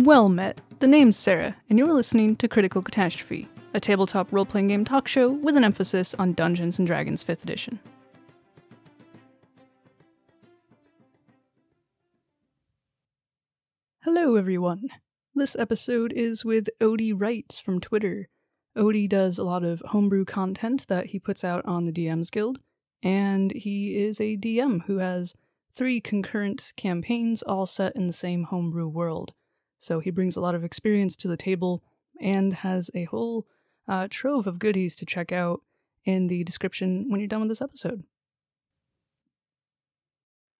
Well met, the name's Sarah, and you're listening to Critical Catastrophe, a tabletop role-playing game talk show with an emphasis on Dungeons & Dragons 5th edition. Hello everyone! This episode is with Ody Writes from Twitter. Ody does a lot of homebrew content that he puts out on the DMs Guild, and he is a DM who has 3 concurrent campaigns all set in the same homebrew world. So he brings a lot of experience to the table and has a whole trove of goodies to check out in the description when you're done with this episode.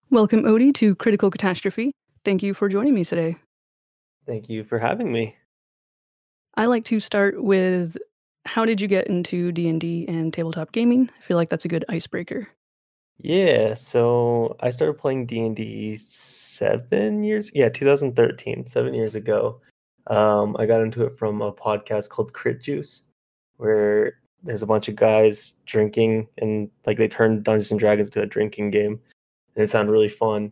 Welcome, Ody, to Critical Catastrophe. Thank you for joining me today. Thank you for having me. I like to start with, how did you get into D&D and tabletop gaming? I feel like that's a good icebreaker. Yeah, so I started playing D&D 2013, 7 years ago. I got into it from a podcast called Crit Juice, where there's a bunch of guys drinking, and like they turned Dungeons & Dragons to a drinking game, and it sounded really fun.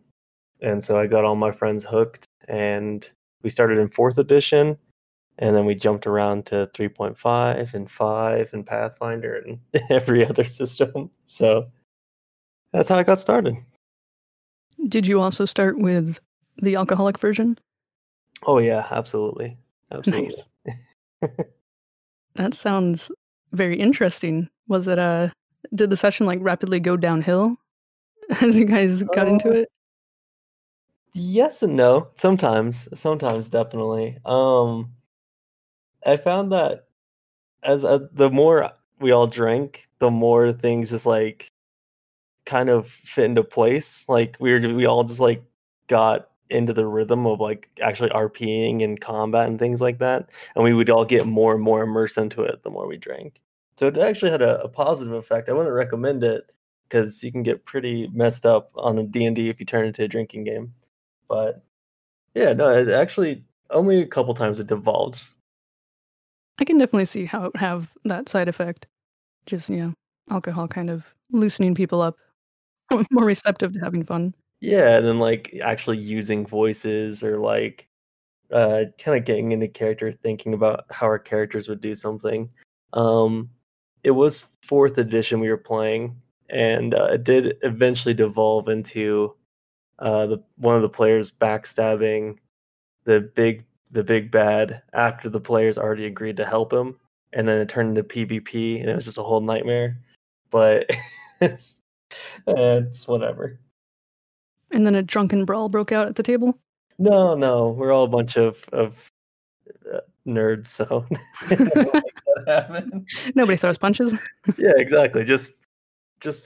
And so I got all my friends hooked, and we started in 4th edition, and then we jumped around to 3.5 and 5 and Pathfinder and every other system, so... that's how I got started. Did you also start with the alcoholic version? Oh yeah, absolutely. Absolutely. Nice. That sounds very interesting. Was it did the session like rapidly go downhill as you guys got into it? Yes and no. Sometimes definitely. I found that as the more we all drank, the more things just like kind of fit into place. Like we all just like got into the rhythm of like actually RPing and combat and things like that, and we would all get more and more immersed into it the more we drank. So it actually had a positive effect. I wouldn't recommend it because you can get pretty messed up on a D&D if you turn it into a drinking game. But yeah, no, it actually only a couple times it devolves. I can definitely see how it would have that side effect. Just, you know, alcohol kind of loosening people up. More receptive to having fun. Yeah, and then like actually using voices or like kind of getting into character, thinking about how our characters would do something. It was 4th edition we were playing, and it did eventually devolve into one of the players backstabbing the big bad after the players already agreed to help him, and then it turned into PvP, and it was just a whole nightmare. But it's whatever. And then a drunken brawl broke out at the table? No, we're all a bunch of nerds, so nobody throws punches. Yeah, exactly. Just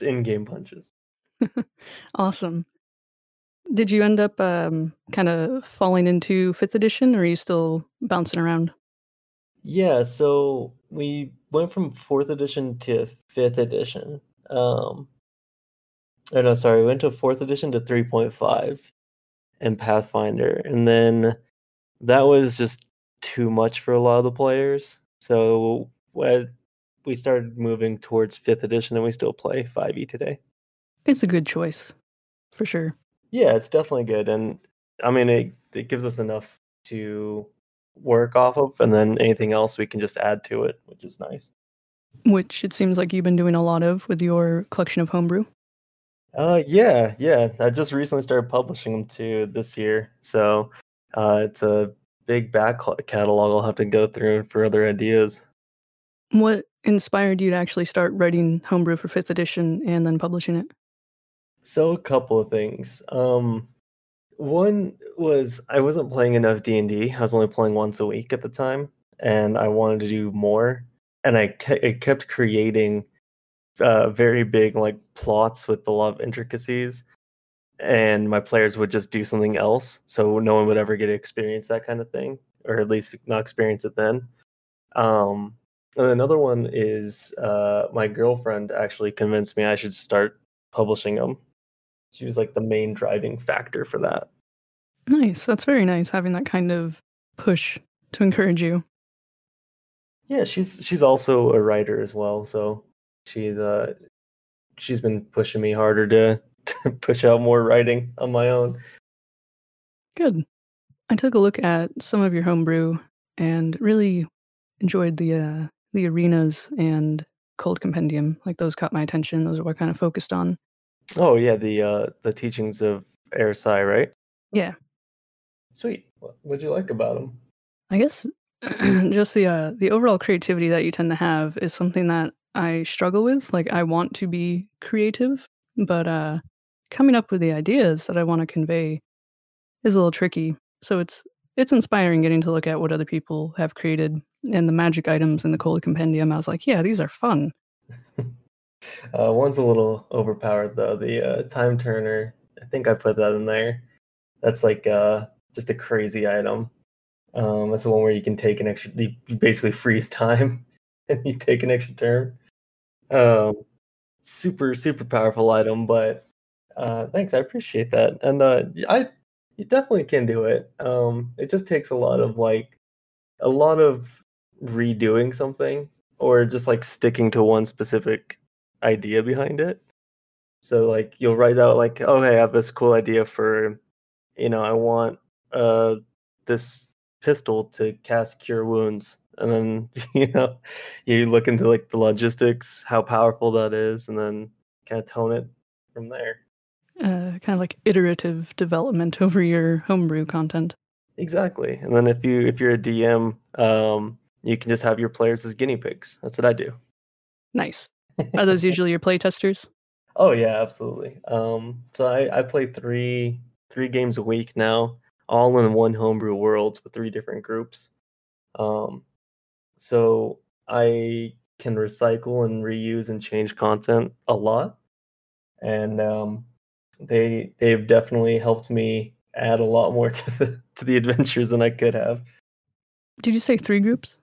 in-game punches. Awesome. Did you end up kind of falling into 5th edition, or are you still bouncing around? Yeah, so we went from 4th edition to 5th edition. We went to 4th edition to 3.5 and Pathfinder. And then that was just too much for a lot of the players. So we started moving towards 5th edition, and we still play 5e today. It's a good choice, for sure. Yeah, it's definitely good. And I mean, it gives us enough to work off of, and then anything else we can just add to it, which is nice. Which it seems like you've been doing a lot of with your collection of homebrew. Yeah. I just recently started publishing them too this year, so it's a big back catalog I'll have to go through for other ideas. What inspired you to actually start writing homebrew for 5th edition and then publishing it? So a couple of things. One was I wasn't playing enough D&D. I was only playing once a week at the time, and I wanted to do more. And I kept creating very big like plots with a lot of intricacies, and my players would just do something else, so no one would ever get to experience that kind of thing, or at least not experience it then. And another one is my girlfriend actually convinced me I should start publishing them. She was like the main driving factor for that. Nice. That's very nice, having that kind of push to encourage you. Yeah, she's also a writer as well, so she's been pushing me harder to push out more writing on my own. Good. I took a look at some of your homebrew and really enjoyed the arenas and Cold Compendium. Like, those caught my attention. Those are what I kind of focused on. Oh yeah, the teachings of Erisai, right? Yeah. Sweet. What'd you like about them? I guess just the overall creativity that you tend to have is something that I struggle with. Like, I want to be creative, but coming up with the ideas that I want to convey is a little tricky. So it's inspiring getting to look at what other people have created, and the magic items in the Cold Compendium. I was like, yeah, these are fun. One's a little overpowered though. The Time Turner. I think I put that in there. That's like just a crazy item. That's the one where you can take an extra. You basically freeze time, and you take an extra turn. Super powerful item, but thanks. I appreciate that, and you definitely can do it. It just takes a lot of redoing something, or just like sticking to one specific idea behind it. So like you'll write out like, oh hey, I have this cool idea for, I want this pistol to cast Cure Wounds, and then you look into like the logistics, how powerful that is, and then kind of tone it from there. Kind of like iterative development over your homebrew content. Exactly. And then if you're a DM, you can just have your players as guinea pigs. That's what I do. Nice. Are those usually your play testers? Oh yeah, absolutely. So I play three games a week now, all in one homebrew world with three different groups. So I can recycle and reuse and change content a lot. And they've definitely helped me add a lot more to the adventures than I could have. Did you say three groups?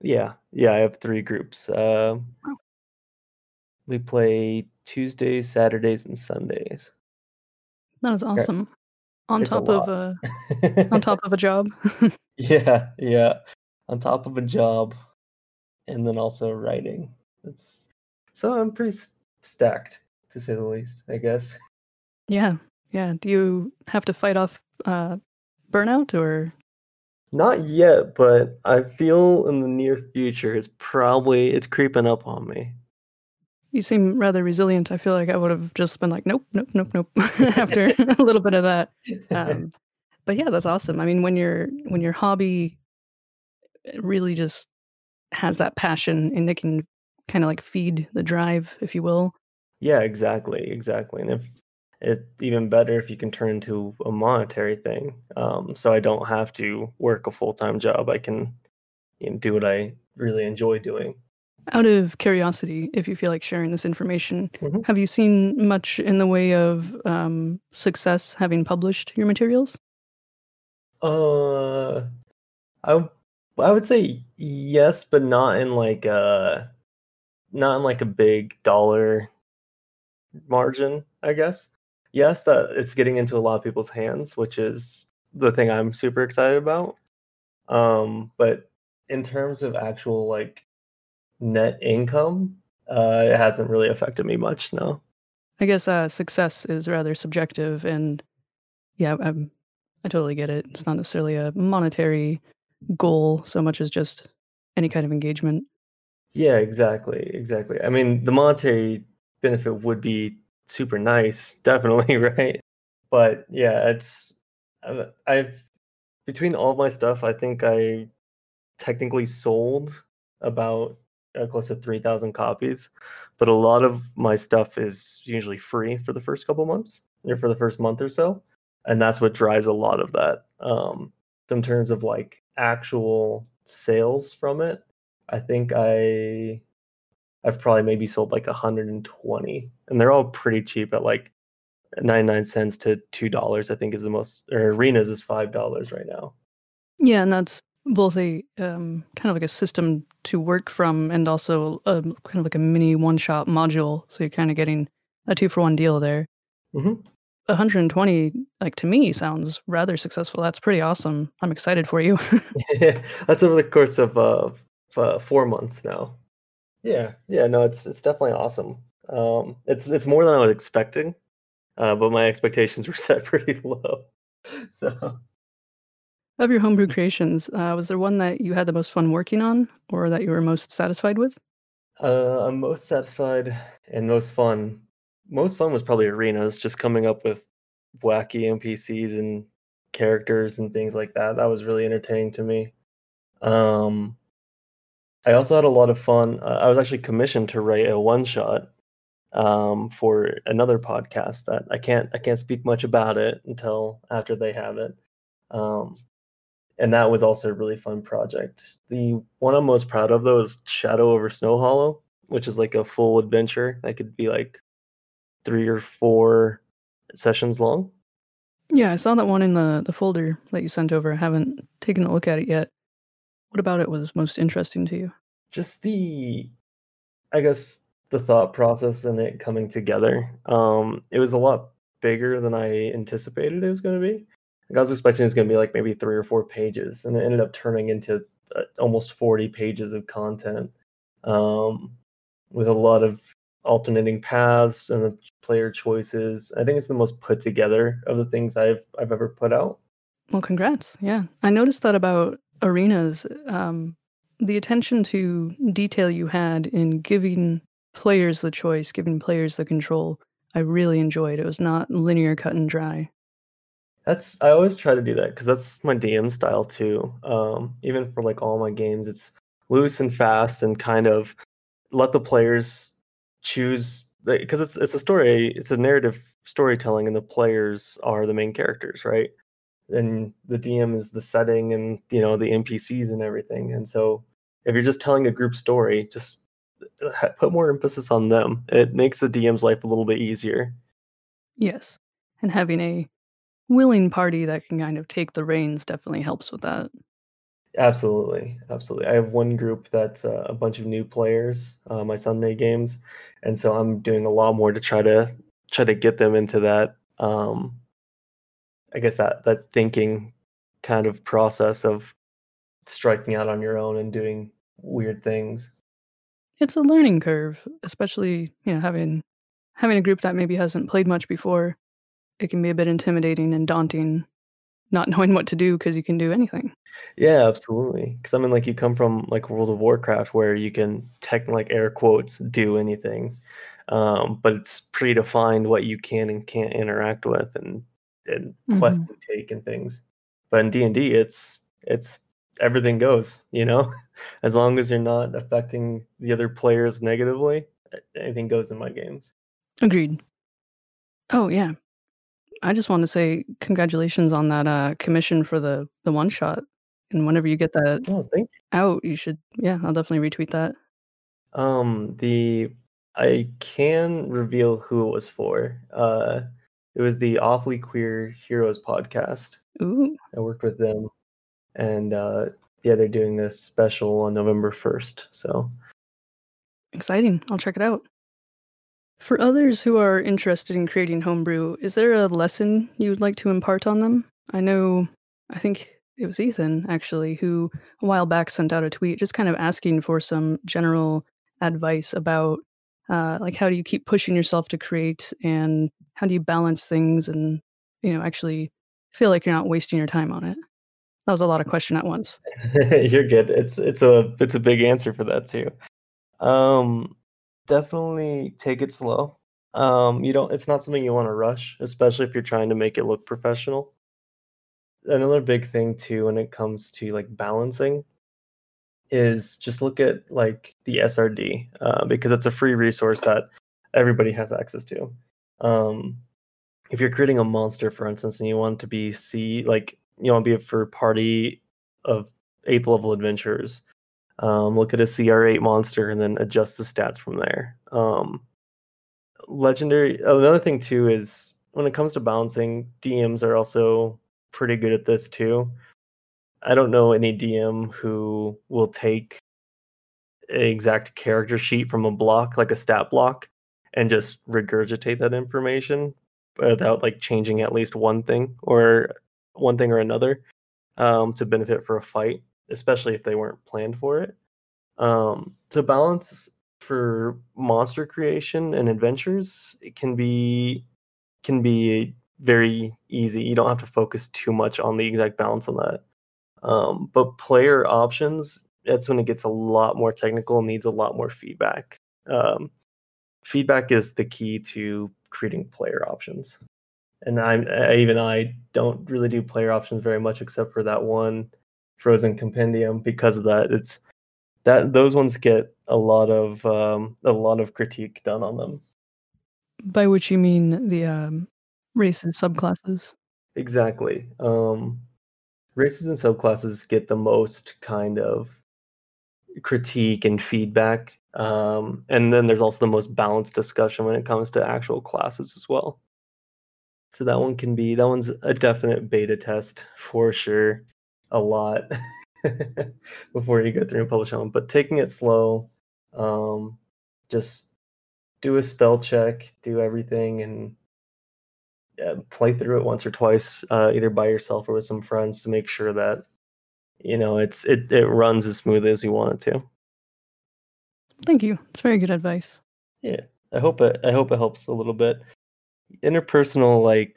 Yeah, I have three groups. Wow. We play Tuesdays, Saturdays, and Sundays. That was awesome. On top of a job. Yeah. On top of a job, and then also writing. So I'm pretty stacked, to say the least, I guess. Yeah. Do you have to fight off burnout or? Not yet, but I feel in the near future it's creeping up on me. You seem rather resilient. I feel like I would have just been like, nope, after a little bit of that. But yeah, that's awesome. I mean, when your hobby really just has that passion and it can kind of like feed the drive, if you will. Yeah, exactly. And if it's even better if you can turn into a monetary thing. So I don't have to work a full-time job. I can do what I really enjoy doing. Out of curiosity, if you feel like sharing this information, mm-hmm. have you seen much in the way of success having published your materials? I would say yes, but not in like a big dollar margin, I guess. Yes, that it's getting into a lot of people's hands, which is the thing I'm super excited about. But in terms of actual like net income, it hasn't really affected me much, no. I guess success is rather subjective, and yeah, I totally get it. It's not necessarily a monetary goal so much as just any kind of engagement. Yeah, exactly. I mean, the monetary benefit would be super nice, definitely, right? But yeah, I've between all my stuff, I think I technically sold about close to 3,000 copies, but a lot of my stuff is usually free for the first couple months, or for the first month or so, and that's what drives a lot of that. In terms of like actual sales from it, I think I've probably maybe sold like 120, and they're all pretty cheap at like 99 cents to $2. I think is the most, or Arenas is $5 right now. Yeah, and that's both a kind of like a system to work from, and also a kind of like a mini one-shot module. So you're kind of getting a two-for-one deal there. Mm-hmm. 120, like, to me, sounds rather successful. That's pretty awesome. I'm excited for you. Yeah, that's over the course of 4 months now. Yeah, no, it's definitely awesome. It's more than I was expecting, but my expectations were set pretty low. So. Of your homebrew creations, was there one that you had the most fun working on, or that you were most satisfied with? I'm most satisfied and most fun. Most fun was probably Arenas, just coming up with wacky NPCs and characters and things like that. That was really entertaining to me. I also had a lot of fun. I was actually commissioned to write a one-shot for another podcast that I can't speak much about it until after they have it. And that was also a really fun project. The one I'm most proud of, though, is Shadow Over Snow Hollow, which is like a full adventure that could be like 3 or 4 sessions long. Yeah, I saw that one in the folder that you sent over. I haven't taken a look at it yet. What about it was most interesting to you? Just the thought process and it coming together. It was a lot bigger than I anticipated it was going to be. Like, I was expecting it was going to be like maybe 3 or 4 pages, and it ended up turning into almost 40 pages of content, with a lot of alternating paths and the player choices. I think it's the most put together of the things I've ever put out. Well, congrats. Yeah. I noticed that about Arenas, the attention to detail you had in giving players the choice, giving players the control, I really enjoyed. It was not linear, cut and dry. I always try to do that because that's my DM style too. Even for like all my games, it's loose and fast and kind of let the players choose, because it's a story, it's a narrative storytelling, and the players are the main characters, right? And the DM is the setting and, you know, the NPCs and everything. And so if you're just telling a group story, just put more emphasis on them. It makes the DM's life a little bit easier. Yes. And having a willing party that can kind of take the reins definitely helps with that. Absolutely. Absolutely. I have one group that's a bunch of new players, my Sunday games. And so I'm doing a lot more to try to get them into that, I guess that thinking kind of process of striking out on your own and doing weird things. It's a learning curve, especially, you know, having a group that maybe hasn't played much before. It can be a bit intimidating and daunting, not knowing what to do because you can do anything. Yeah, absolutely. Because I mean, like, you come from like World of Warcraft where you can like air quotes do anything, but it's predefined what you can and can't interact with and quests to take and things. But in D&D, it's everything goes, you know, as long as you're not affecting the other players negatively, anything goes in my games. Agreed. Oh yeah, I just want to say congratulations on that commission for the one shot, and whenever you get that out, you should, I'll definitely retweet that. I can reveal who it was for. It was the Awfully Queer Heroes podcast. Ooh. I worked with them. And they're doing this special on November 1st. So exciting. I'll check it out. For others who are interested in creating homebrew, is there a lesson you'd like to impart on them? I think it was Ethan, actually, who a while back sent out a tweet just kind of asking for some general advice about how do you keep pushing yourself to create, and how do you balance things and, you know, actually feel like you're not wasting your time on it? That was a lot of question at once. You're good. It's a big answer for that too. Definitely take it slow. It's not something you want to rush, especially if you're trying to make it look professional. Another big thing too, when it comes to like balancing, is just look at like the SRD, because it's a free resource that everybody has access to. If you're creating a monster, for instance, and you want to be for a party of 8th level adventurers, look at a CR8 monster and then adjust the stats from there. Legendary. Another thing too is when it comes to balancing, DMs are also pretty good at this too. I don't know any DM who will take an exact character sheet from a block, like a stat block, and just regurgitate that information without like changing at least one thing or another to benefit for a fight, especially if they weren't planned for it. To balance for monster creation and adventures, it can be very easy. You don't have to focus too much on the exact balance on that. But player options, that's when it gets a lot more technical and needs a lot more feedback. Feedback is the key to creating player options. And I don't really do player options very much, except for that one Frozen Compendium. Because of that, it's that those ones get a lot of critique done on them. By which you mean the races, subclasses. Exactly. Races and subclasses get the most kind of critique and feedback. And then there's also the most balanced discussion when it comes to actual classes as well. So that one's a definite beta test for sure, a lot before you go through and publish on. But taking it slow, just do a spell check, do everything, and play through it once or twice, either by yourself or with some friends, to make sure that it runs as smoothly as you want it to. Thank you. It's very good advice. Yeah, I hope it helps a little bit. Interpersonal, like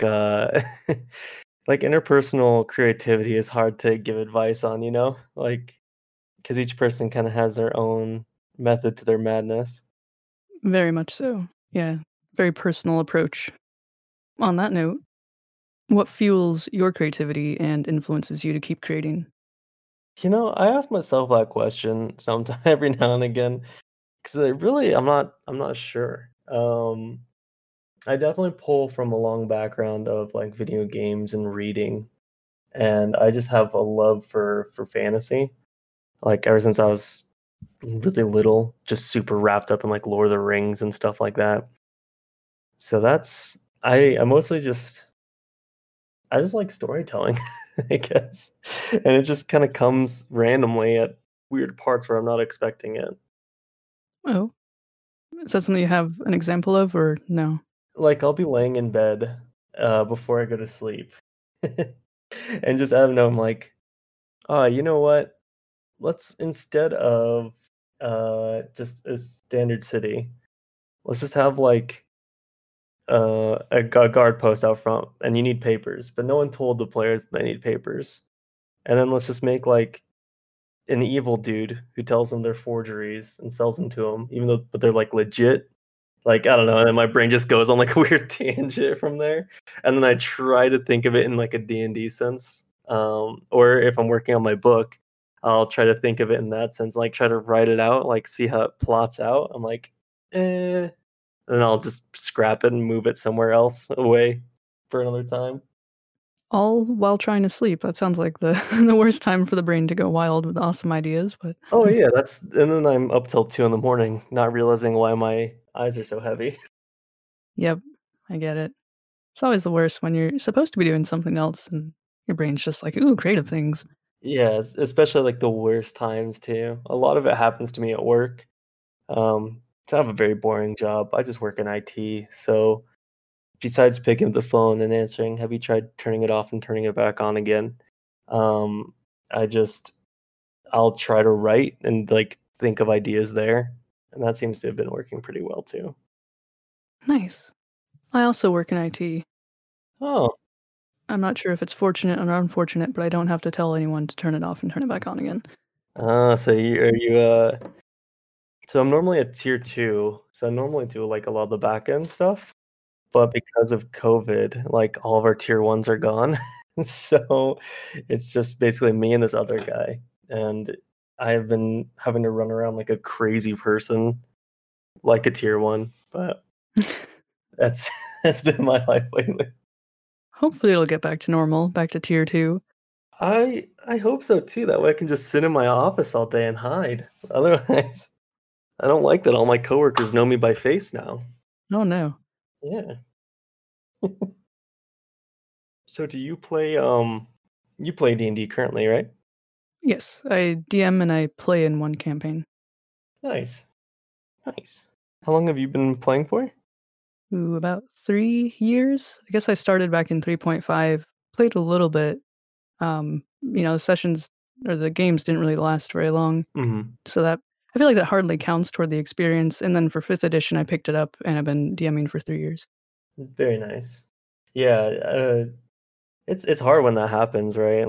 interpersonal creativity is hard to give advice on, because each person kind of has their own method to their madness. Very much so. Yeah, very personal approach. On that note, what fuels your creativity and influences you to keep creating? I ask myself that question sometimes, every now and again, because really, I'm not sure. I definitely pull from a long background of video games and reading, and I just have a love for fantasy. Ever since I was really little, just super wrapped up in Lord of the Rings and stuff like that. So that's I mostly just. I just like storytelling, I guess. And it just kind of comes randomly at weird parts where I'm not expecting it. Oh. Is that something you have an example of, or no? I'll be laying in bed before I go to sleep. And just out of nowhere, I'm like, oh, you know what? Let's, instead of just a standard city, let's just have a guard post out front, and you need papers, but no one told the players they need papers. And then let's just make an evil dude who tells them they're forgeries and sells them to them, but they're legit. I don't know. And then my brain just goes on a weird tangent from there. And then I try to think of it in a D&D sense, or if I'm working on my book, I'll try to think of it in that sense. Try to write it out, see how it plots out. I'm like, eh. And I'll just scrap it and move it somewhere else away for another time. All while trying to sleep. That sounds like the worst time for the brain to go wild with awesome ideas. But oh yeah, and then I'm up till 2 a.m, not realizing why my eyes are so heavy. Yep, I get it. It's always the worst when you're supposed to be doing something else and your brain's just ooh, creative things. Yeah, especially the worst times too. A lot of it happens to me at work. I have a very boring job. I just work in IT. So besides picking up the phone and answering, have you tried turning it off and turning it back on again? I'll try to write and think of ideas there. And that seems to have been working pretty well too. Nice. I also work in IT. Oh. I'm not sure if it's fortunate or unfortunate, but I don't have to tell anyone to turn it off and turn it back on again. So I'm normally a tier 2, so I normally do a lot of the back-end stuff, but because of COVID, all of our tier 1s are gone, so it's just basically me and this other guy, and I have been having to run around like a crazy person, like a tier 1, but that's been my life lately. Hopefully it'll get back to normal, back to tier 2. I hope so too, that way I can just sit in my office all day and hide, otherwise... I don't like that all my coworkers know me by face now. Oh, no. Yeah. So do you play D&D currently, right? Yes, I DM and I play in one campaign. Nice. How long have you been playing for? About 3 years. I guess I started back in 3.5, played a little bit. The sessions or the games didn't really last very long. Mm-hmm. So that... I feel like that hardly counts toward the experience. And then for 5th edition, I picked it up and I've been DMing for 3 years. Very nice. Yeah. It's hard when that happens, right?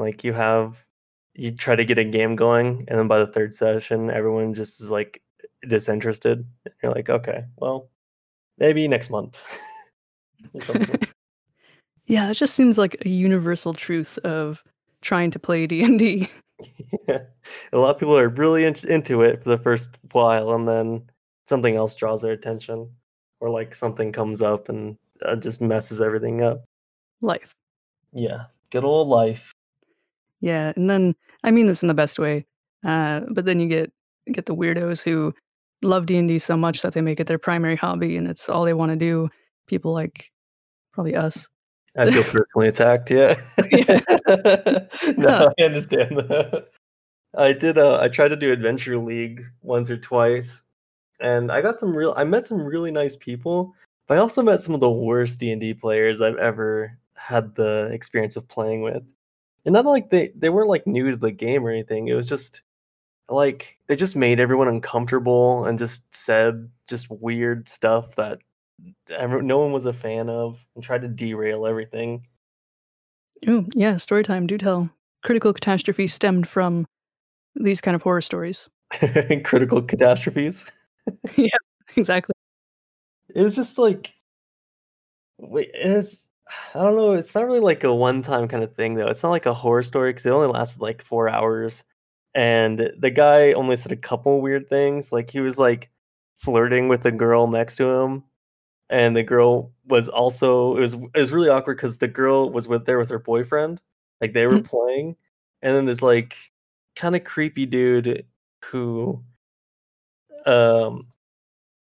you try to get a game going, and then by the third session, everyone just is like disinterested. You're like, okay, well, maybe next month. Yeah, that just seems like a universal truth of trying to play D&D. Yeah. A lot of people are really into it for the first while, and then something else draws their attention, or like something comes up and just messes everything up. Life. Yeah, good old life. Yeah, and then I mean this in the best way, but then you get the weirdos who love D&D so much that they make it their primary hobby, and it's all they want to do. People like probably us. I feel personally attacked. Yeah. Yeah. No, I understand that. I did. I tried to do Adventure League once or twice, and I met some really nice people, but I also met some of the worst D&D players I've ever had the experience of playing with. And not like they weren't like new to the game or anything. It was just like they just made everyone uncomfortable and just said just weird stuff that no one was a fan of, and tried to derail everything. Oh yeah, story time. Do tell. Critical Catastrophe stemmed from these kind of horror stories. Critical catastrophes. Yeah, exactly. It was just like, wait, it's, I don't know. It's not really like a one-time kind of thing, though. It's not like a horror story because it only lasted like 4 hours, and the guy only said a couple weird things. Like he was like flirting with the girl next to him. And the girl was also, it was really awkward because the girl was with her boyfriend, like they were playing, and then this like kind of creepy dude who,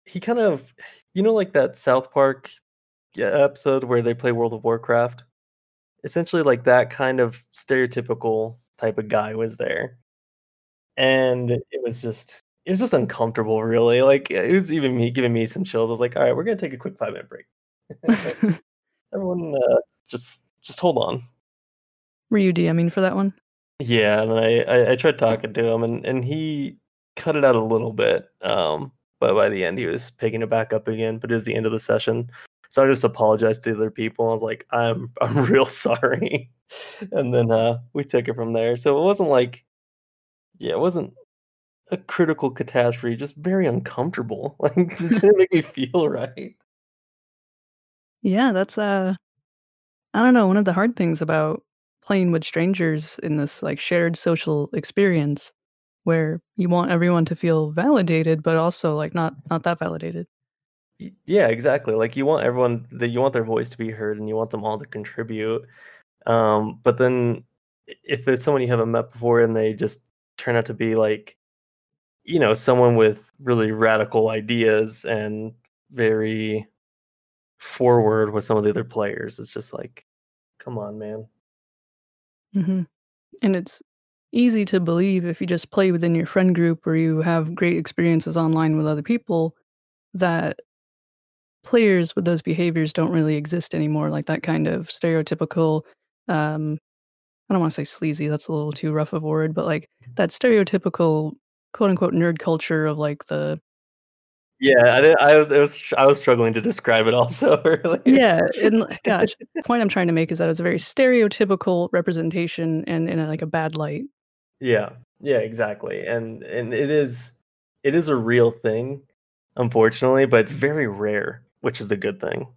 he kind of, you know, like that South Park episode where they play World of Warcraft, essentially like that kind of stereotypical type of guy was there, and it was just uncomfortable, really. Like, it was even me giving me some chills. I was like, all right, we're going to take a quick 5-minute break. Everyone, just hold on. Were you DMing for that one? Yeah, and I tried talking to him, and he cut it out a little bit. But by the end, he was picking it back up again. But it was the end of the session. So I just apologized to other people. I was like, I'm real sorry. And then we took it from there. So it wasn't a critical catastrophe, just very uncomfortable. Like, it just didn't make me feel right. Yeah, that's I don't know, one of the hard things about playing with strangers in this like shared social experience where you want everyone to feel validated, but also like not that validated. Yeah, exactly. Like you want their voice to be heard, and you want them all to contribute. But then if there's someone you haven't met before and they just turn out to be like, you know, someone with really radical ideas and very forward with some of the other players. It's just like, come on, man. Mm-hmm. And it's easy to believe if you just play within your friend group or you have great experiences online with other people that players with those behaviors don't really exist anymore. Like that kind of stereotypical, I don't want to say sleazy, that's a little too rough of a word, but like that stereotypical quote-unquote nerd culture of like the... Yeah, I was struggling to describe it also earlier. Yeah, and gosh, the point I'm trying to make is that it's a very stereotypical representation and in like a bad light. Yeah, exactly. And it is a real thing, unfortunately, but it's very rare, which is a good thing.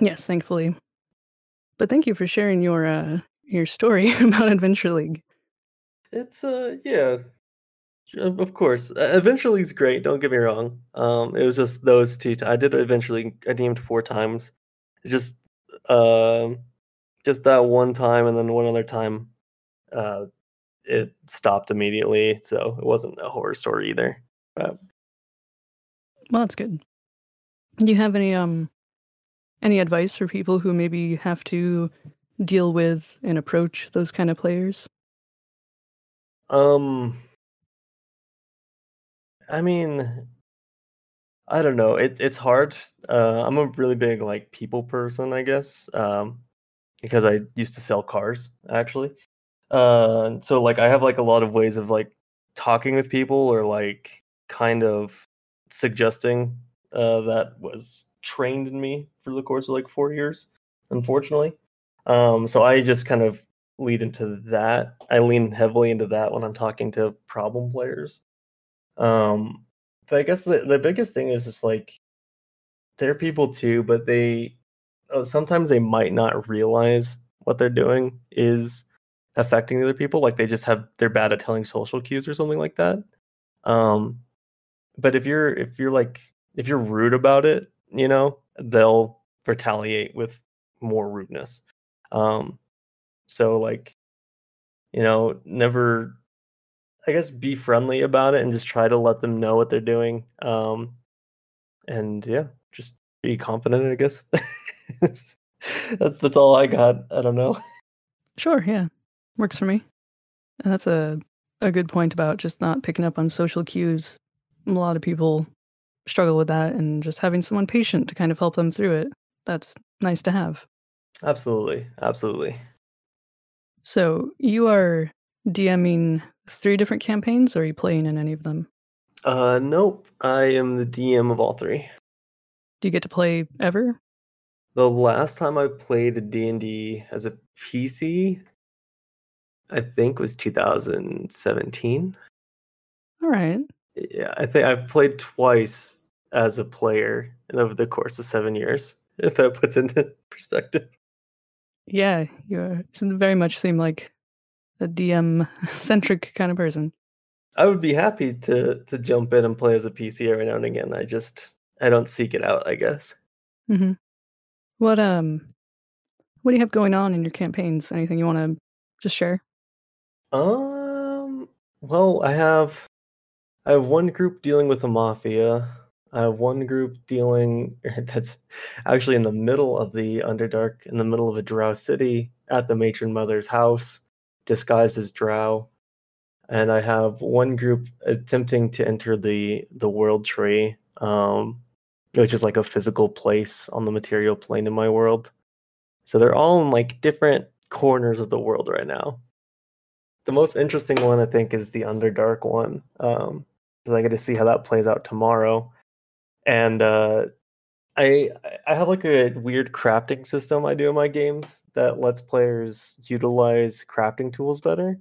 Yes, thankfully. But thank you for sharing your story about Adventure League. It's, yeah... Of course. Adventure League's great, don't get me wrong. It was just those two. I did Adventure League, I DM'd 4 times. It's just that one time, and then one other time it stopped immediately, so it wasn't a horror story either. But... Well, that's good. Do you have any advice for people who maybe have to deal with and approach those kind of players? I mean, I don't know. It's hard. I'm a really big like people person, I guess, because I used to sell cars actually. So like I have like a lot of ways of like talking with people or like kind of suggesting that was trained in me for the course of like 4 years, unfortunately. So I just kind of lead into that. I lean heavily into that when I'm talking to problem players. But I guess the biggest thing is just like, they're people too, but they sometimes they might not realize what they're doing is affecting other people. Like they just have, they're bad at telling social cues or something like that. But if you're rude about it, you know, they'll retaliate with more rudeness. So like, you know, never, I guess, be friendly about it and just try to let them know what they're doing. And yeah, just be confident, I guess. that's all I got. I don't know. Sure. Yeah. Works for me. And that's a good point about just not picking up on social cues. A lot of people struggle with that, and just having someone patient to kind of help them through it. That's nice to have. Absolutely. Absolutely. So you are DMing 3 different campaigns, or are you playing in any of them? Nope. I am the DM of all 3. Do you get to play ever? The last time I played a D&D as a PC, I think, was 2017. All right. Yeah, I think I've played twice as a player over the course of 7 years, if that puts into perspective. Yeah, you very much seem like a DM-centric kind of person. I would be happy to jump in and play as a PC every now and again. I don't seek it out, I guess. Mm-hmm. What do you have going on in your campaigns? Anything you want to just share? Well, I have one group dealing with the Mafia. I have one group that's actually in the middle of the Underdark, in the middle of a Drow city, at the Matron Mother's house, disguised as Drow. And I have one group attempting to enter the World Tree, which is like a physical place on the material plane in my world. So they're all in like different corners of the world right now. The most interesting one, I think, is the Underdark one. Because I get to see how that plays out tomorrow. And I have like a weird crafting system I do in my games that lets players utilize crafting tools better.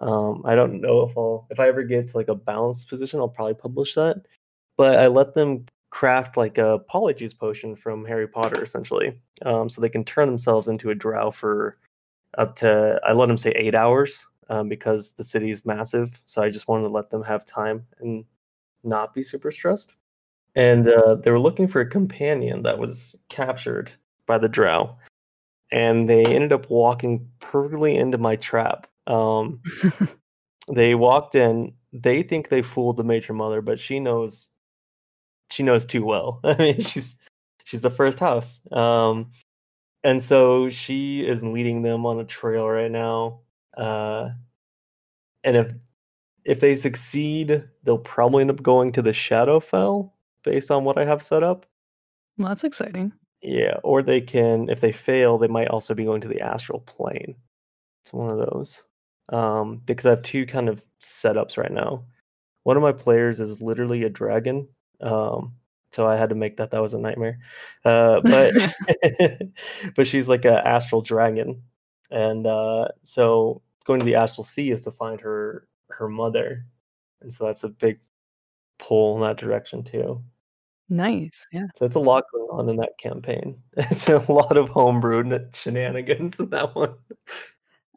I don't know if I ever get to like a balanced position, I'll probably publish that. But I let them craft like a polyjuice potion from Harry Potter, essentially. So they can turn themselves into a drow for up to, I let them say 8 hours, because the city is massive. So I just wanted to let them have time and not be super stressed. And they were looking for a companion that was captured by the drow. And they ended up walking perfectly into my trap. They walked in. They think they fooled the matron mother, but she knows too well. I mean, she's the first house. And so she is leading them on a trail right now. And if they succeed, they'll probably end up going to the Shadowfell, based on what I have set up. Well, that's exciting. Yeah, or they can, if they fail, they might also be going to the Astral Plane. It's one of those. Because I have 2 kind of setups right now. One of my players is literally a dragon. So I had to make that was a nightmare. But but she's like an astral dragon. And so going to the Astral Sea is to find her mother. And so that's a big pull in that direction too. Nice. Yeah. So it's a lot going on in that campaign. It's a lot of homebrewed shenanigans in that one.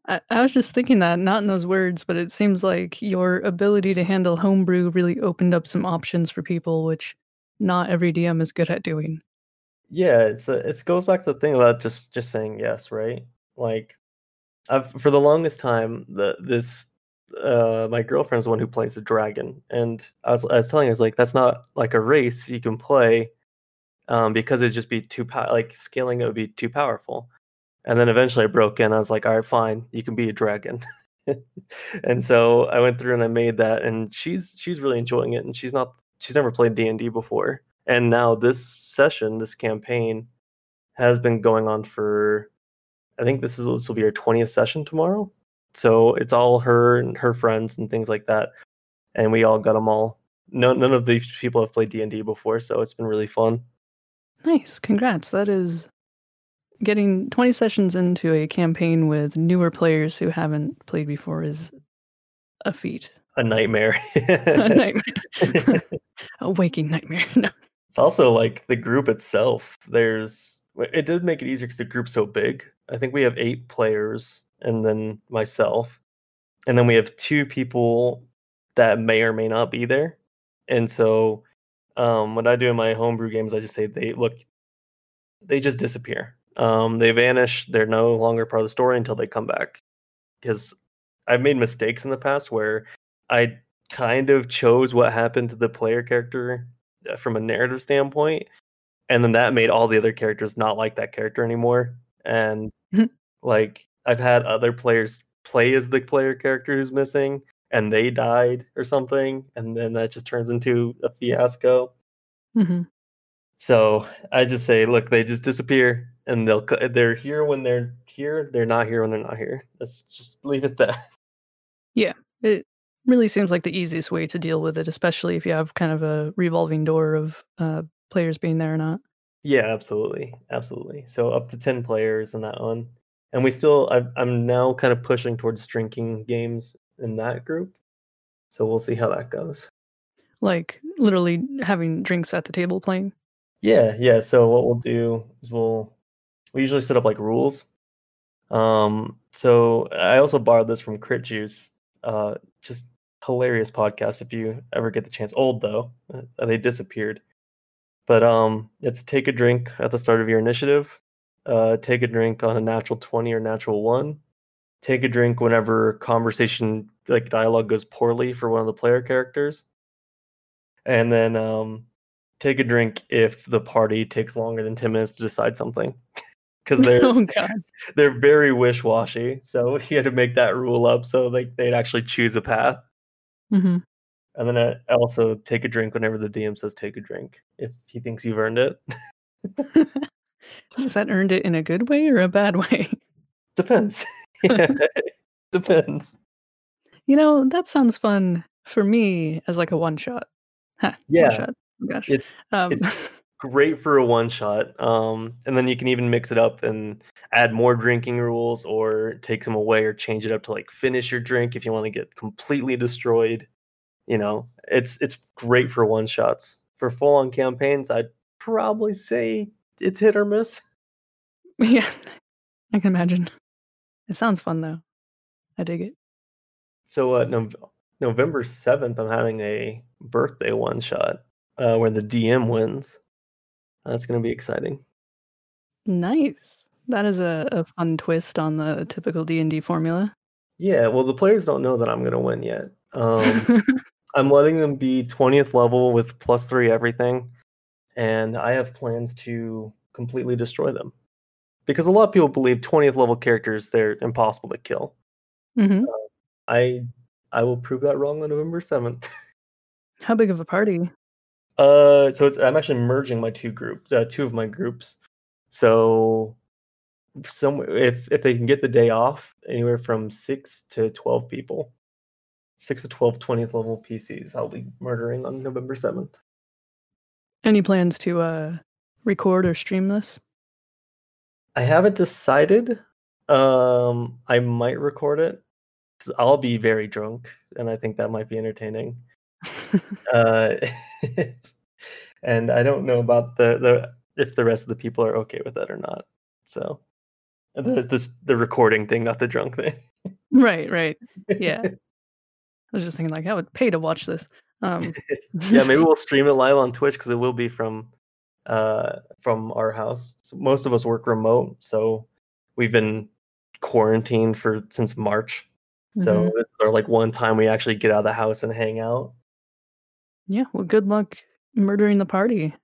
I was just thinking that, not in those words, but it seems like your ability to handle homebrew really opened up some options for people, which not every DM is good at doing. Yeah, it goes back to the thing about just saying yes, right? Like, for the longest time, my girlfriend's the one who plays the dragon, and I was telling her, I was like, that's not like a race you can play, because it'd just be too scaling it would be too powerful. And then eventually I broke in. I was like, all right, fine, you can be a dragon. And so I went through and I made that, and she's really enjoying it, and she's never played D&D before. And now this campaign has been going on for, I think this will be her 20th session tomorrow. So it's all her and her friends and things like that. And we all got them all. No, none of these people have played D&D before, so it's been really fun. Nice. Congrats. That is getting 20 sessions into a campaign with newer players who haven't played before is a feat. A nightmare. A nightmare. A waking nightmare. No. It's also like the group itself. It does make it easier because the group's so big. I think we have 8 players and then myself. And then we have 2 people that may or may not be there. And so what I do in my homebrew games, I just say, they just disappear. They vanish. They're no longer part of the story until they come back. Because I've made mistakes in the past where I kind of chose what happened to the player character from a narrative standpoint. And then that made all the other characters not like that character anymore. And like I've had other players play as the player character who's missing and they died or something. And then that just turns into a fiasco. Mm-hmm. So I just say, look, they just disappear and they're here when they're here. They're not here when they're not here. Let's just leave it there. Yeah, it really seems like the easiest way to deal with it, especially if you have kind of a revolving door of players being there or not. Yeah, absolutely. Absolutely. So up to 10 players in that one. And we still, I'm now kind of pushing towards drinking games in that group. So we'll see how that goes. Like literally having drinks at the table playing? Yeah. So what we'll do is we usually set up like rules. So I also borrowed this from Crit Juice, just hilarious podcast. If you ever get the chance, old though, they disappeared. But it's take a drink at the start of your initiative. Take a drink on a natural 20 or natural 1. Take a drink whenever conversation like dialogue goes poorly for one of the player characters. And then take a drink if the party takes longer than 10 minutes to decide something, because they're very wishy-washy. So you had to make that rule up so they'd actually choose a path. Mm-hmm. And then I also take a drink whenever the DM says take a drink if he thinks you've earned it. Is that earned it in a good way or a bad way? Depends. Yeah, depends. You know, that sounds fun for me as like a one shot. Yeah. One shot. Gosh. It's great for a one shot, and then you can even mix it up and add more drinking rules, or take them away, or change it up to like finish your drink if you want to get completely destroyed. You know, it's great for one shots. For full on campaigns, I'd probably say it's hit or miss. Yeah, I can imagine. It sounds fun though. I dig it. So November 7th, I'm having a birthday one shot. Where the DM wins. That's going to be exciting. Nice. That is a fun twist on the typical D&D formula. Yeah, well, the players don't know that I'm going to win yet. I'm letting them be 20th level with +3 everything, and I have plans to completely destroy them. Because a lot of people believe 20th level characters, they're impossible to kill. Mm-hmm. I will prove that wrong on November 7th. How big of a party? I'm actually merging my two of my groups. So, if they can get the day off, anywhere from 6 to 12 people, 6 to 12 20th level PCs, I'll be murdering on November 7th. Any plans to record or stream this? I haven't decided. I might record it because I'll be very drunk, and I think that might be entertaining. And I don't know about if the rest of the people are okay with that or not. So the recording thing, not the drunk thing. Right. Yeah. I was just thinking like I would pay to watch this. Yeah, maybe we'll stream it live on Twitch because it will be from our house. So most of us work remote, so we've been quarantined since March. So mm-hmm. This is our like one time we actually get out of the house and hang out. Yeah, well, good luck murdering the party.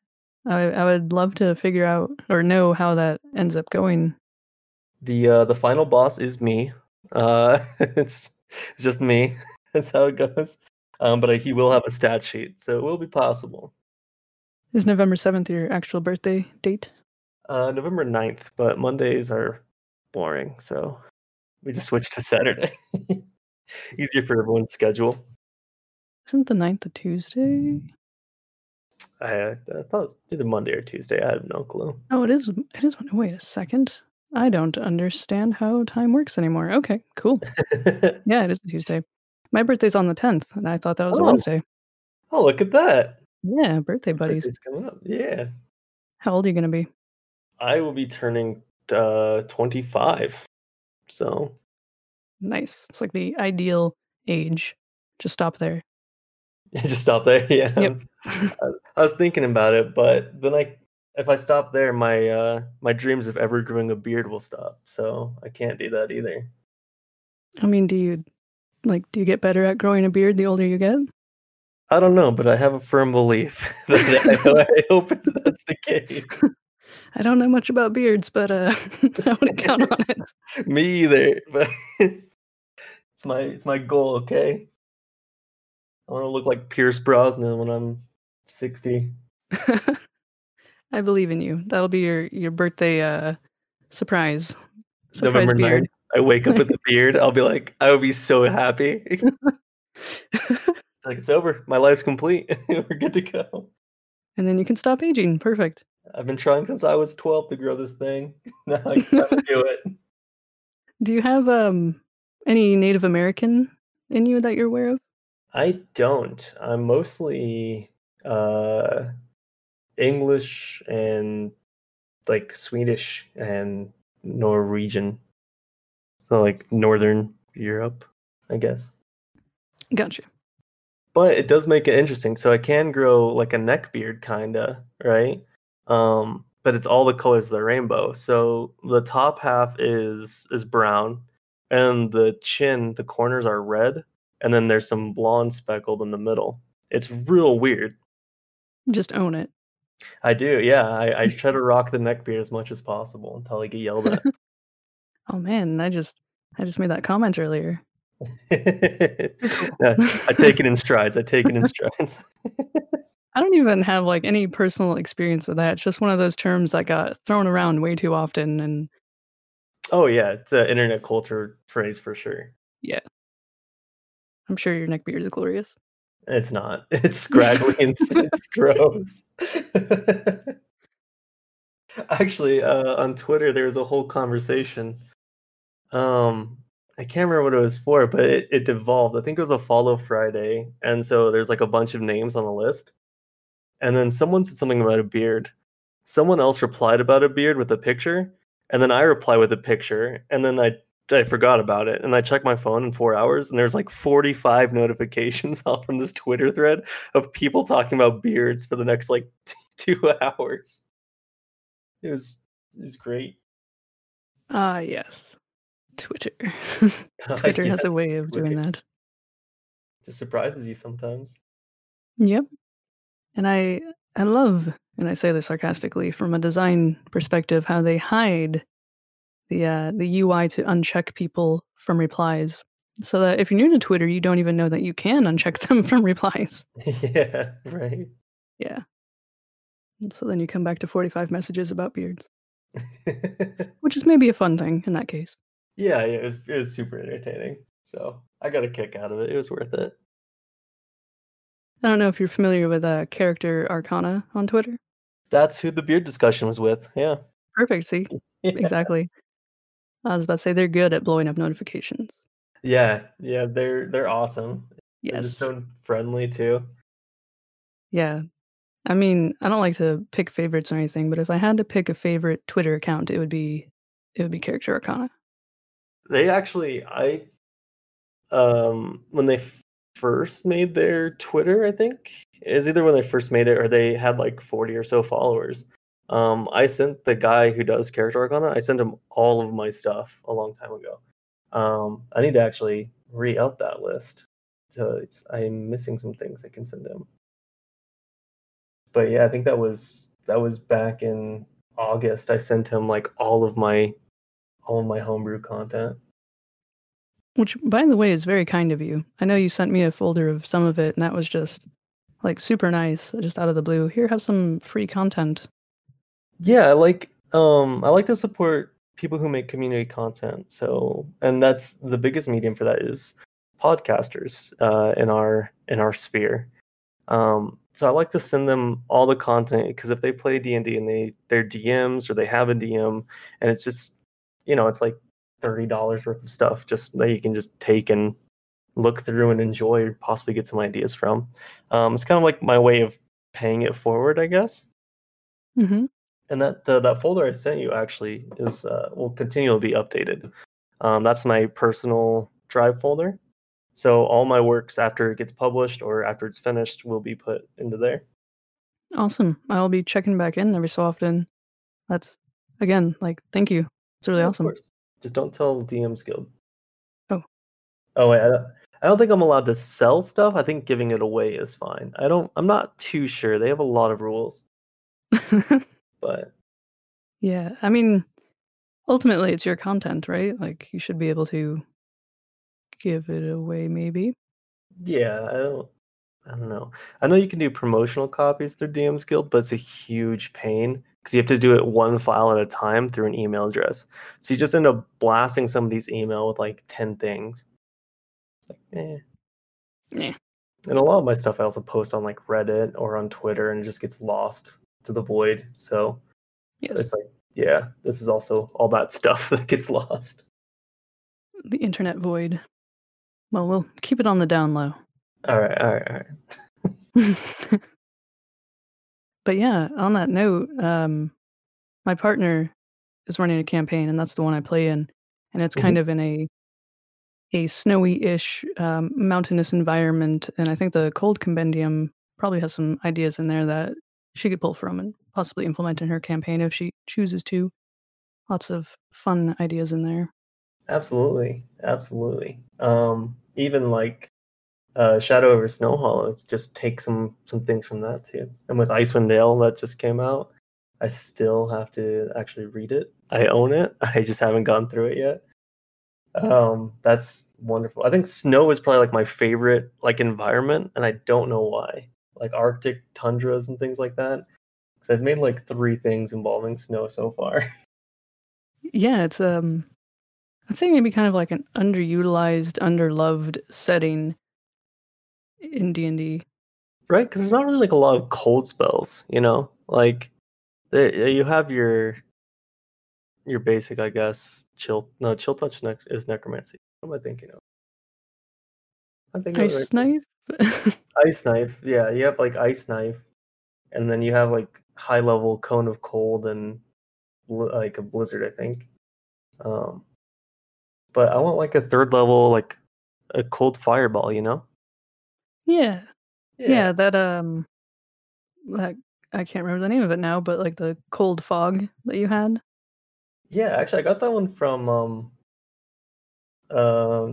I would love to figure out or know how that ends up going. The final boss is me. It's just me. That's how it goes. But he will have a stat sheet, so it will be possible. Is November 7th your actual birthday date? November 9th, but Mondays are boring, so we just switched to Saturday. Easier for everyone's schedule. Isn't the 9th a Tuesday? I thought it was either Monday or Tuesday. I have no clue. Oh, it is. Wait a second. I don't understand how time works anymore. Okay, cool. Yeah, it is a Tuesday. My birthday's on the 10th, and I thought that was a Wednesday. Oh, look at that. Yeah, birthday buddies. It's coming up. Yeah. How old are you going to be? I will be turning 25. So. Nice. It's like the ideal age. Just stop there. Just stop there? Yeah. Yep. I was thinking about it, but then if I stop there, my dreams of ever growing a beard will stop. So I can't do that either. I mean, do you get better at growing a beard the older you get? I don't know, but I have a firm belief that I hope that's the case. I don't know much about beards, but I wouldn't count on it. Me either. But it's my goal. Okay, I want to look like Pierce Brosnan when I'm 60. I believe in you. That'll be your birthday surprise. Surprise November beard. 9th, I wake up with a beard. I'll be like, I would be so happy. Like, it's over. My life's complete. We're good to go. And then you can stop aging. Perfect. I've been trying since I was 12 to grow this thing. Now I can do it. Do you have any Native American in you that you're aware of? I don't. I'm mostly... English and like Swedish and Norwegian, so like Northern Europe, I guess. Gotcha. But it does make it interesting. So I can grow like a neck beard, kinda, right? But it's all the colors of the rainbow. So the top half is brown, and the chin, the corners are red, and then there's some blonde speckled in the middle. It's real weird. Just own it. I do, yeah. I try to rock the neckbeard as much as possible until I get yelled at. Oh man, I just made that comment earlier. I take it in strides. I don't even have like any personal experience with that. It's just one of those terms that got thrown around way too often. And oh yeah, it's an internet culture phrase for sure. Yeah, I'm sure your neckbeard is glorious. It's not. It's scraggly and it's gross. Actually, on Twitter, there was a whole conversation. I can't remember what it was for, but it devolved. I think it was a Follow Friday. And so there's like a bunch of names on the list. And then someone said something about a beard. Someone else replied about a beard with a picture. And then I reply with a picture. And then I forgot about it, and I checked my phone in 4 hours, and there's like 45 notifications off from this Twitter thread of people talking about beards for the next like 2 hours. It was great. Yes. Twitter. Twitter has a way of doing that. Just surprises you sometimes. Yep. And I love, and I say this sarcastically, from a design perspective, how they hide the UI to uncheck people from replies, so that if you're new to Twitter, you don't even know that you can uncheck them from replies. Yeah, right. Yeah. And so then you come back to 45 messages about beards, which is maybe a fun thing in that case. Yeah, it was super entertaining. So I got a kick out of it. It was worth it. I don't know if you're familiar with Character Arcana on Twitter. That's who the beard discussion was with. Yeah. Perfect. See, yeah. Exactly. I was about to say they're good at blowing up notifications. Yeah, they're awesome. Yes, they're just so friendly too. Yeah, I mean, I don't like to pick favorites or anything, but if I had to pick a favorite Twitter account, it would be Character Arcana. They actually, when they first made their Twitter, I think is either when they first made it or they had like 40 or so followers. I sent the guy who does Character Arcana, I sent him all of my stuff a long time ago. I need to actually re-up that list. So I'm missing some things I can send him. But yeah, I think that was back in August. I sent him like all of my homebrew content. Which, by the way, is very kind of you. I know you sent me a folder of some of it, and that was just like super nice, just out of the blue. Here, have some free content. Yeah, I like to support people who make community content. So, and that's the biggest medium for that is podcasters in our sphere. So I like to send them all the content because if they play D&D and they're DMs or they have a DM, and it's just you know, it's like $30 worth of stuff just that you can just take and look through and enjoy, or possibly get some ideas from. It's kind of like my way of paying it forward, I guess. Mm-hmm. And that folder I sent you actually is will continually be updated. That's my personal Drive folder. So all my works after it gets published or after it's finished will be put into there. Awesome. I'll be checking back in every so often. That's, again, like, thank you. It's really awesome. Of course. Just don't tell DMs Guild. Oh, wait, I don't think I'm allowed to sell stuff. I think giving it away is fine. I'm not too sure. They have a lot of rules. But yeah, I mean, ultimately it's your content, right? Like, you should be able to give it away, maybe. Yeah, I don't know. I know you can do promotional copies through DMs Guild, but it's a huge pain because you have to do it one file at a time through an email address. So you just end up blasting somebody's email with like 10 things. And a lot of my stuff I also post on like Reddit or on Twitter, and it just gets lost to the void. So yes. It's like, yeah, this is also all that stuff that gets lost. The internet void. Well, we'll keep it on the down low. All right. But yeah, on that note, my partner is running a campaign, and that's the one I play in. And it's kind of in a snowy-ish, mountainous environment. And I think the Cold Compendium probably has some ideas in there that she could pull from and possibly implement in her campaign if she chooses to. Lots of fun ideas in there. Absolutely. Even like Shadow Over Snow Hollow, just take some things from that too. And with Icewind Dale that just came out, I still have to actually read it. I own it. I just haven't gone through it yet. That's wonderful. I think snow is probably like my favorite like environment, and I don't know why. Like Arctic tundras and things like that. Because I've made like 3 things involving snow so far. Yeah, it's I'd say maybe kind of like an underutilized, underloved setting in D&D. Right, because there's not really like a lot of cold spells, you know? Like, you have your basic, I guess, Chill Touch is Necromancy. What am I thinking of? I'm thinking Ice Knife? Ice Knife, yeah. You have like Ice Knife, and then you have like high-level Cone of Cold and like a Blizzard, I think. But I want like a 3rd level, like a cold fireball, you know? Yeah. That I can't remember the name of it now, but like the cold fog that you had. Yeah, actually, I got that one from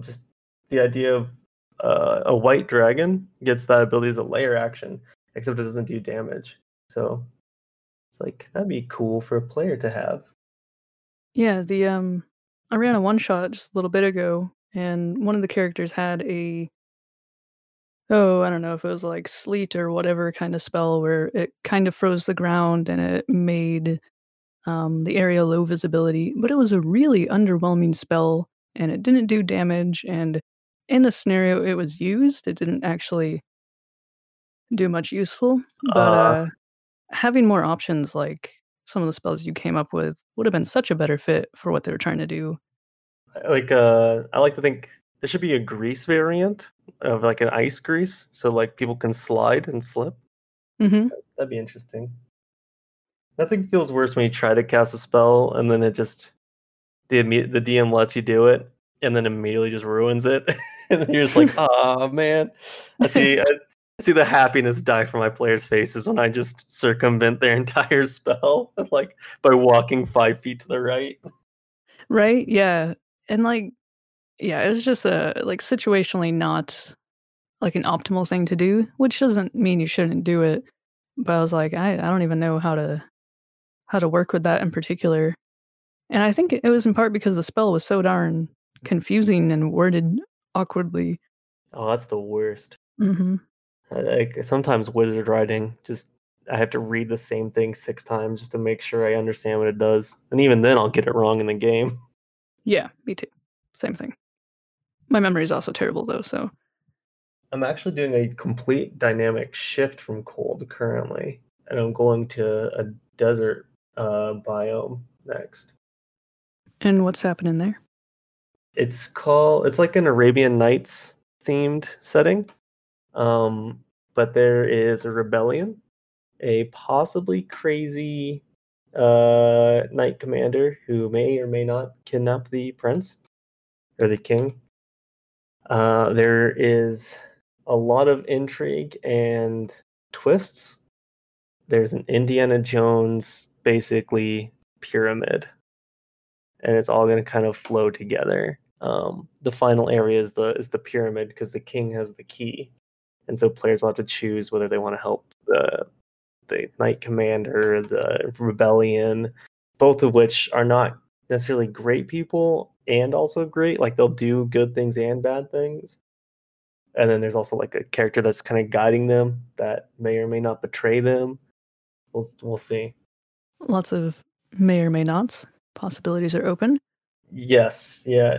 just the idea of a white dragon gets that ability as a layer action, except it doesn't do damage. So it's like that'd be cool for a player to have. Yeah, I ran a one-shot just a little bit ago, and one of the characters had I don't know if it was like sleet or whatever kind of spell where it kind of froze the ground and it made the area low visibility, but it was a really underwhelming spell, and it didn't do damage, and in the scenario it was used, it didn't actually do much useful, but having more options like some of the spells you came up with would have been such a better fit for what they were trying to do. Like, I like to think there should be a grease variant of like an ice grease, so like people can slide and slip. Mm-hmm. That'd be interesting. Nothing feels worse when you try to cast a spell and then it just the DM lets you do it and then immediately just ruins it, and then you're just like, oh man, I see. See the happiness die from my players' faces when I just circumvent their entire spell, like by walking 5 feet to the right. Right? Yeah. And like, yeah, it was just like situationally not like an optimal thing to do, which doesn't mean you shouldn't do it. But I was like, I don't even know how to work with that in particular. And I think it was in part because the spell was so darn confusing and worded awkwardly. Oh, that's the worst. Mm-hmm. Like sometimes wizard writing, just I have to read the same thing 6 times just to make sure I understand what it does, and even then I'll get it wrong in the game. Yeah, me too. Same thing. My memory is also terrible though, so I'm actually doing a complete dynamic shift from cold currently, and I'm going to a desert biome next. And what's happening there? It's like an Arabian Nights themed setting. But there is a rebellion, a possibly crazy knight commander who may or may not kidnap the prince or the king. There is a lot of intrigue and twists. There's an Indiana Jones, basically, pyramid. And it's all going to kind of flow together. The final area is the pyramid, because the king has the key. And so players will have to choose whether they want to help the knight commander, the rebellion, both of which are not necessarily great people and also great. Like, they'll do good things and bad things. And then there's also like a character that's kind of guiding them that may or may not betray them. We'll see. Lots of may or may nots. Possibilities are open. Yes. Yeah.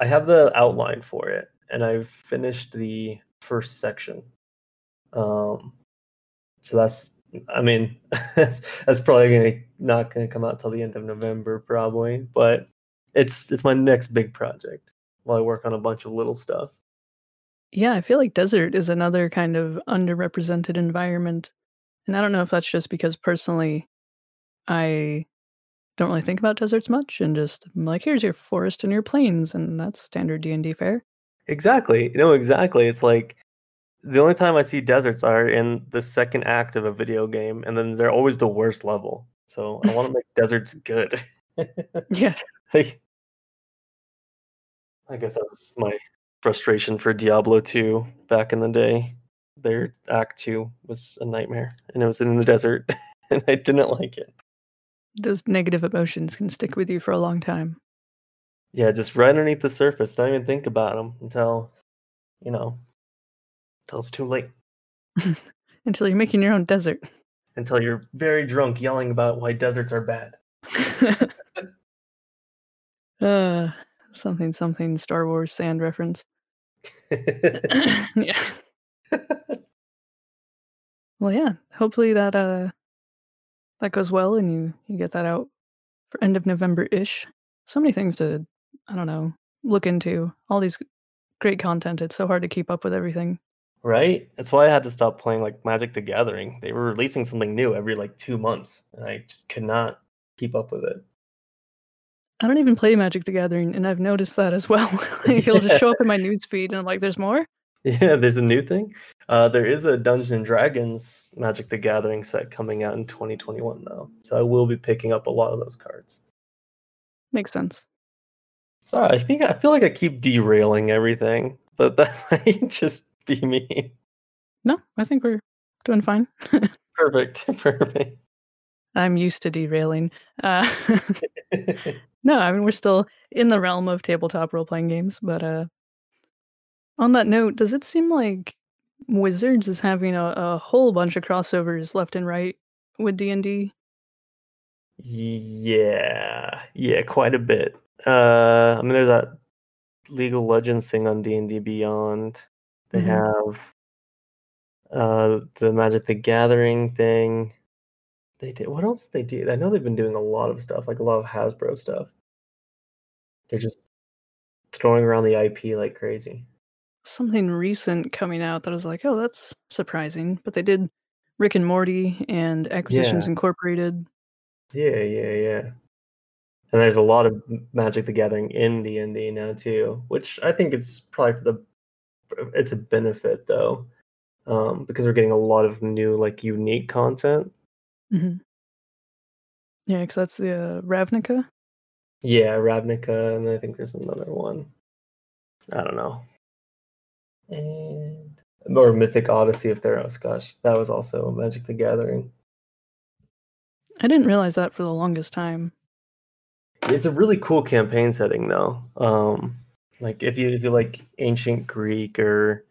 I have the outline for it, and I've finished the first section. So that's, I mean, that's probably not going to come out till the end of November, probably. But it's my next big project while I work on a bunch of little stuff. Yeah, I feel like desert is another kind of underrepresented environment. And I don't know if that's just because personally I don't really think about deserts much, and just I'm like, here's your forest and your plains, and that's standard D&D fare. Exactly. No, exactly. It's like the only time I see deserts are in the second act of a video game, and then they're always the worst level. So I want to make deserts good. Yeah. Like, I guess that was my frustration for Diablo 2 back in the day. Their act 2 was a nightmare, and it was in the desert, and I didn't like it. Those negative emotions can stick with you for a long time. Yeah, just right underneath the surface. Don't even think about them until it's too late. Until you're making your own desert. Until you're very drunk yelling about why deserts are bad. Something Star Wars sand reference. Yeah. Well, yeah. Hopefully that goes well, and you get that out for end of November-ish. So many things to, I don't know, look into. All these great content. It's so hard to keep up with everything. Right? That's why I had to stop playing like Magic the Gathering. They were releasing something new every like 2 months, and I just could not keep up with it. I don't even play Magic the Gathering, and I've noticed that as well. It'll just show up in my newsfeed, and I'm like, there's more? Yeah, there's a new thing. There is a Dungeons & Dragons Magic the Gathering set coming out in 2021, though. So I will be picking up a lot of those cards. Makes sense. Sorry, I feel like I keep derailing everything, but that might just be me. No, I think we're doing fine. Perfect. I'm used to derailing. No, I mean, we're still in the realm of tabletop role-playing games, but on that note, does it seem like Wizards is having a whole bunch of crossovers left and right with D&D? Yeah, quite a bit. I mean, there's that League of Legends thing on D&D Beyond. They have the Magic the Gathering thing. They did. What else did they do? I know they've been doing a lot of stuff, like a lot of Hasbro stuff. They're just throwing around the IP like crazy. Something recent coming out that I was like, oh, that's surprising. But they did Rick and Morty and Acquisitions Incorporated. Yeah. And there's a lot of Magic the Gathering in D&D now too, which I think it's probably it's a benefit though, because we're getting a lot of new like unique content. Mm-hmm. Yeah, because that's the Ravnica. Yeah, Ravnica, and I think there's another one. I don't know. Or Mythic Odyssey of Theros. Gosh, that was also Magic the Gathering. I didn't realize that for the longest time. It's a really cool campaign setting, though. Like if you like ancient Greek or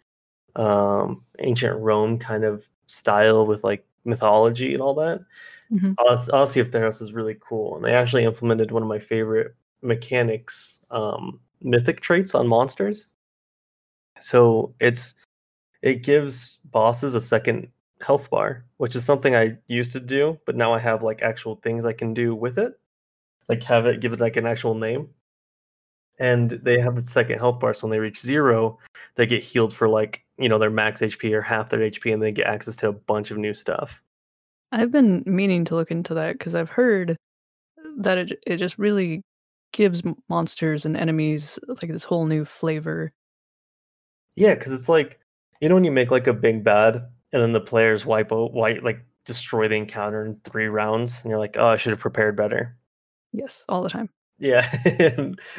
ancient Rome kind of style with like mythology and all that. Mm-hmm. Odyssey of Theros is really cool, and they actually implemented one of my favorite mechanics, mythic traits on monsters. So it gives bosses a second health bar, which is something I used to do, but now I have like actual things I can do with it. like have it, give it like an actual name. And they have a second health bar, so when they reach 0, they get healed for like, you know, their max HP or half their HP, and they get access to a bunch of new stuff. I've been meaning to look into that because I've heard that it just really gives monsters and enemies like this whole new flavor. Yeah, because it's like, you know, when you make like a big bad and then the players destroy the encounter in 3 rounds, and you're like, oh, I should have prepared better. Yes, all the time. Yeah,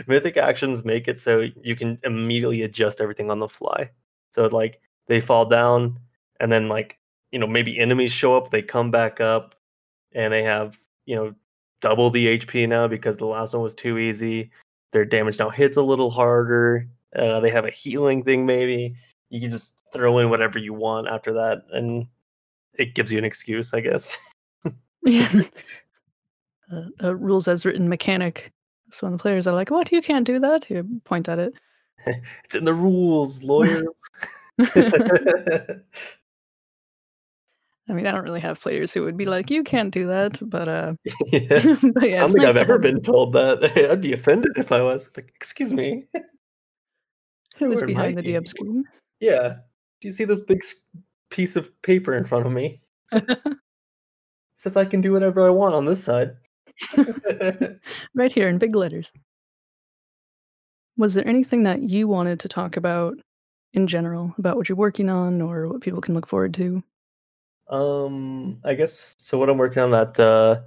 Mythic actions make it so you can immediately adjust everything on the fly. So like they fall down, and then like, you know, maybe enemies show up, they come back up, and they have, you know, double the HP now because the last one was too easy. Their damage now hits a little harder. They have a healing thing maybe. You can just throw in whatever you want after that, and it gives you an excuse, I guess. Yeah. A rules as written mechanic. So when the players are like, what, you can't do that? You point at it. It's in the rules, lawyers. I mean, I don't really have players who would be like, you can't do that, but... Yeah. But yeah, I don't think I've ever been told that. I'd be offended if I was. Like, excuse me. Who was behind the DM screen? Yeah. Do you see this big piece of paper in front of me? Says I can do whatever I want on this side. Right here in big letters. Was there anything that you wanted to talk about in general, about what you're working on or what people can look forward to? I guess so. What I'm working on, that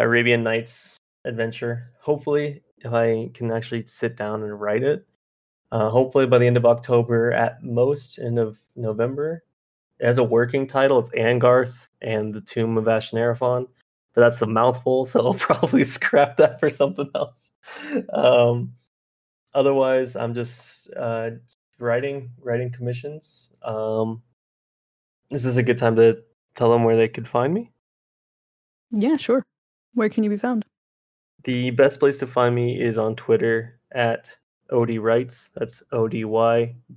Arabian Nights adventure. Hopefully, if I can actually sit down and write it, hopefully by the end of October, at most end of November. It has a working title. It's Angarth and the Tomb of Ashnerafon. But that's a mouthful, so I'll probably scrap that for something else. Otherwise, I'm just writing commissions. Is this a good time to tell them where they could find me? Yeah, sure. Where can you be found? The best place to find me is on Twitter at Ody Writes. That's ODYWRITES.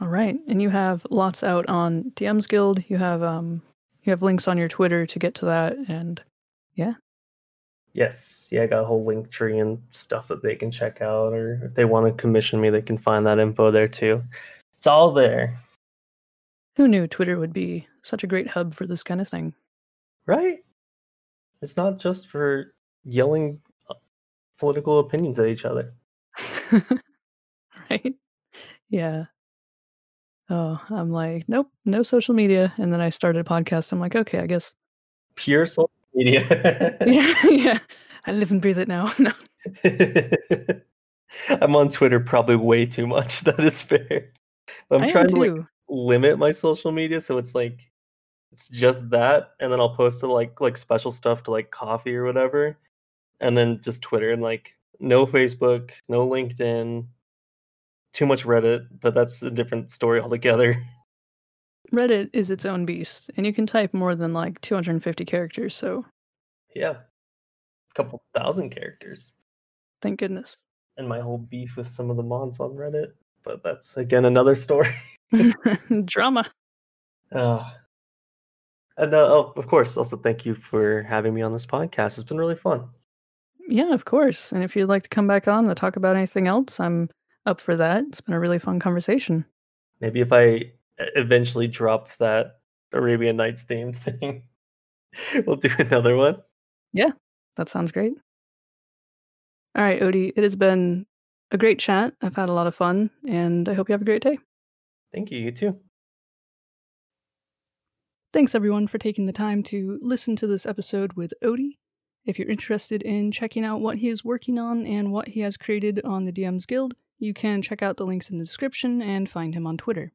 All right, and you have lots out on DMs Guild. You have links on your Twitter to get to that, and yeah. Yes, yeah, I got a whole link tree and stuff that they can check out, or if they want to commission me, they can find that info there too. It's all there. Who knew Twitter would be such a great hub for this kind of thing? Right? It's not just for yelling political opinions at each other. Right? Yeah. Oh, I'm like, nope, no social media. And then I started a podcast. I'm like, okay, I guess. Pure social media. Yeah. I live and breathe it now. No. I'm on Twitter probably way too much. That is fair. But I'm trying to like limit my social media. So it's like, it's just that. And then I'll post to like special stuff to like coffee or whatever. And then just Twitter and like no Facebook, no LinkedIn. Too much Reddit, but that's a different story altogether. Reddit is its own beast, and you can type more than like 250 characters, so... Yeah. A couple thousand characters. Thank goodness. And my whole beef with some of the mods on Reddit, but that's, again, another story. Drama. And of course, also thank you for having me on this podcast. It's been really fun. Yeah, of course. And if you'd like to come back on to talk about anything else, I'm up for that. It's been a really fun conversation. Maybe if I eventually drop that Arabian Nights themed thing, we'll do another one. Yeah, that sounds great. All right, Ody, it has been a great chat. I've had a lot of fun, and I hope you have a great day. Thank you. You too. Thanks, everyone, for taking the time to listen to this episode with Ody. If you're interested in checking out what he is working on and what he has created on the DMs Guild, you can check out the links in the description and find him on Twitter.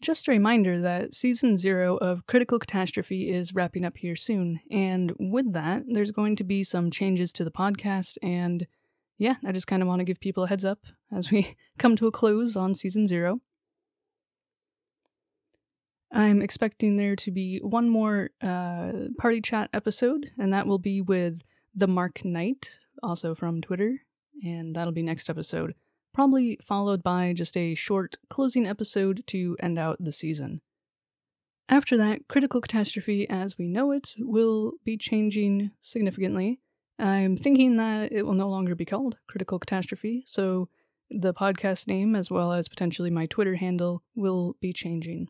Just a reminder that Season 0 of Critical Catastrophe is wrapping up here soon, and with that, there's going to be some changes to the podcast, and yeah, I just kind of want to give people a heads up as we come to a close on Season 0. I'm expecting there to be one more party chat episode, and that will be with The Mark Knight, also from Twitter, and that'll be next episode. Probably followed by just a short closing episode to end out the season. After that, Critical Catastrophe as we know it will be changing significantly. I'm thinking that it will no longer be called Critical Catastrophe, so the podcast name, as well as potentially my Twitter handle, will be changing.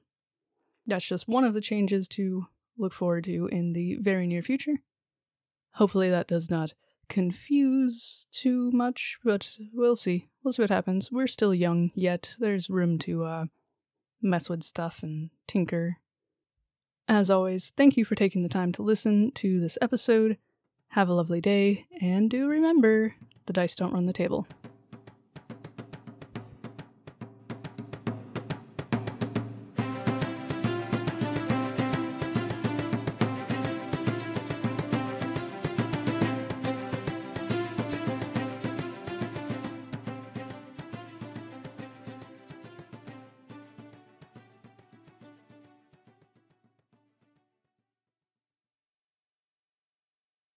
That's just one of the changes to look forward to in the very near future. Hopefully that does not confuse too much, but we'll see. We'll see what happens. We're still young yet. There's room to mess with stuff and tinker. As always, thank you for taking the time to listen to this episode. Have a lovely day, and do remember, the dice don't run the table.